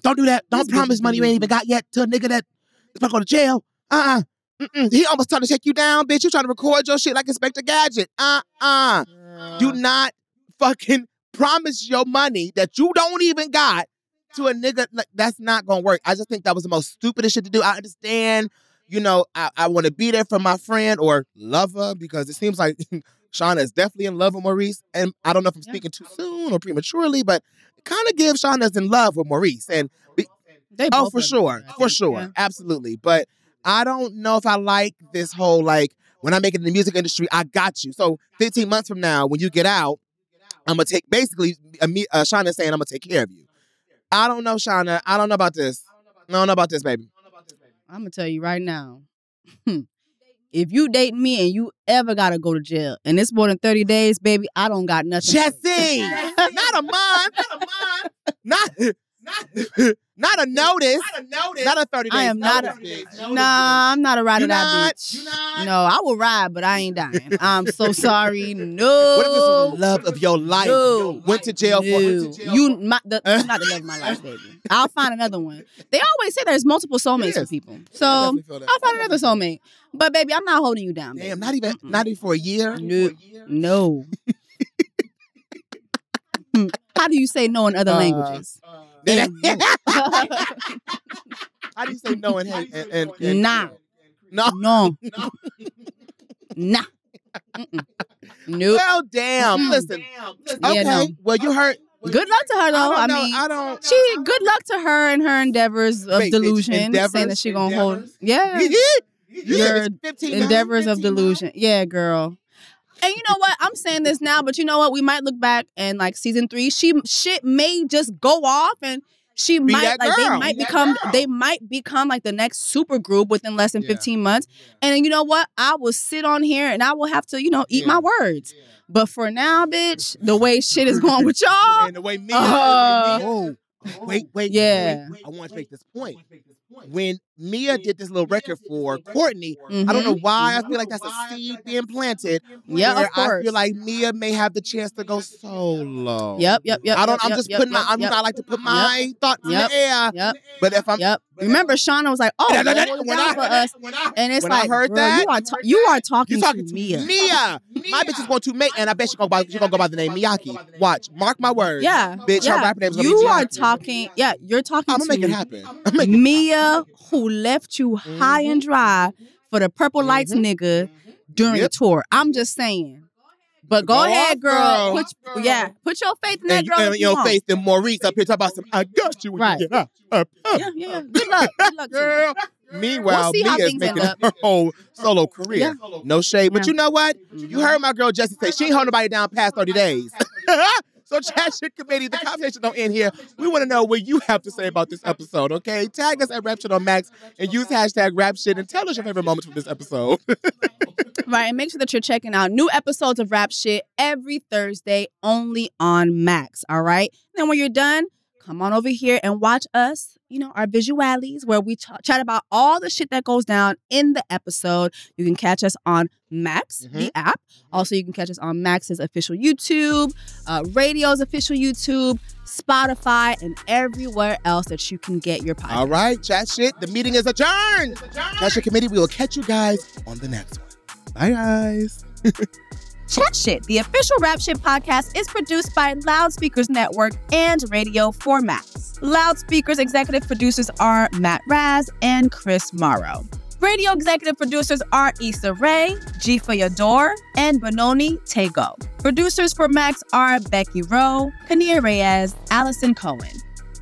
Don't do that. Don't promise money you ain't even got yet to a nigga that is about to go to jail. He almost trying to take you down, bitch. You trying to record your shit like Inspector Gadget. Do not fucking promise your money that you don't even got to a nigga. Like, that's not going to work. I just think that was the most stupidest shit to do. I understand, you know, I want to be there for my friend or lover, because it seems like Shauna is definitely in love with Maurice. And I don't know if I'm speaking too soon or prematurely, but it kind of gives Shauna's in love with Maurice. And for sure. Yeah. Absolutely. But I don't know if I like this whole, like, when I make it in the music industry, I got you. So 15 months from now, when you get out, I'm going to take, basically, Shauna saying, I'm going to take care of you. I don't know, Shauna. I don't know about this. I don't know about this, baby. I'm going to tell you right now. If you date me and you ever got to go to jail, and it's more than 30 days, baby, I don't got nothing. Jesse! Not a month. Not a notice. Not a 30 days. I am not a... Nah, I'm not a rider that bitch. No, I will ride, but I ain't dying. I'm so sorry. No. What if this was the love of your life? No. Went to jail for it. You're not the love of my life, baby. I'll find another one. They always say there's multiple soulmates for people. So I'll find another soulmate. But baby, I'm not holding you down. Baby. Damn, not even for a year? No. How do you say no in other languages? How do you say no and nah? No. Nope. Well, damn. Listen. Okay. Yeah, no. Well, you heard. Good luck to her, though. I mean, she. Good luck to her in her endeavors of delusion, saying that she gonna hold. Yeah. Your endeavors of delusion. Yeah, girl. And you know what? I'm saying this now, but you know what? We might look back and like season 3, shit may just go off, and she might like they might become like the next super group within less than 15 months. And then, you know what? I will sit on here and I will have to, you know, eat my words. Yeah. But for now, bitch, the way shit is going with y'all, and the way me, wait, I want to make this point. when Mia did this little record for Courtney, I don't know why I feel like that's a seed being planted. Yeah, of course. I feel like Mia may have the chance to go solo. Yep. I like to put my thoughts in the air. But if I'm remember, Shauna was like, "Oh, when I heard that, you are talking to Mia. My bitch is going to make, and I bet she gonna go by the name Miyaki. Watch, mark my words. Yeah, bitch, her rapper name is gonna be Miyaki. You are talking. Yeah, you're talking. I'm gonna make it happen. Mia, who left you high and dry for the Purple Lights nigga during the tour. I'm just saying. But go ahead, girl. Put your faith in that girl. And your faith in Maurice up here talking about some. I got you. Right. You get up. Yeah. Good luck, girl. Meanwhile, Mia is making her whole solo career. Yeah. No shade, but you know what? You heard my girl Jessie say she ain't hold nobody down past 30 days. So, Chat Shit Committee, the conversation don't end here. We want to know what you have to say about this episode, okay? Tag us at Rap Shit on Max and use hashtag Rap Shit and tell us your favorite moments from this episode. Right, and make sure that you're checking out new episodes of Rap Shit every Thursday only on Max, all right? And then when you're done, come on over here and watch us, our visuales where we chat about all the shit that goes down in the episode. You can catch us on Max, the app. Also, you can catch us on Max's official YouTube, Radio's official YouTube, Spotify, and everywhere else that you can get your podcast. All right, Chat Shit. The meeting is adjourned. Chat Shit Committee, we will catch you guys on the next one. Bye, guys. Chat Shit, the official Rap Shit podcast, is produced by Loudspeakers Network and Radio 4 Max. Loudspeakers executive producers are Matt Raz and Chris Morrow. Radio executive producers are Issa Rae, Jifa Yador, and Benoni Tego. Producers for Max are Becky Rowe, Kania Reyes, Allison Cohen.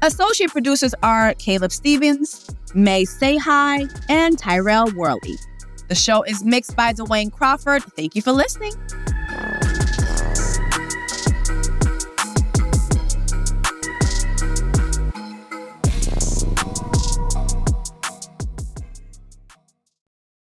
Associate producers are Caleb Stevens, May Sayhi, and Tyrell Worley. The show is mixed by Dwayne Crawford. Thank you for listening.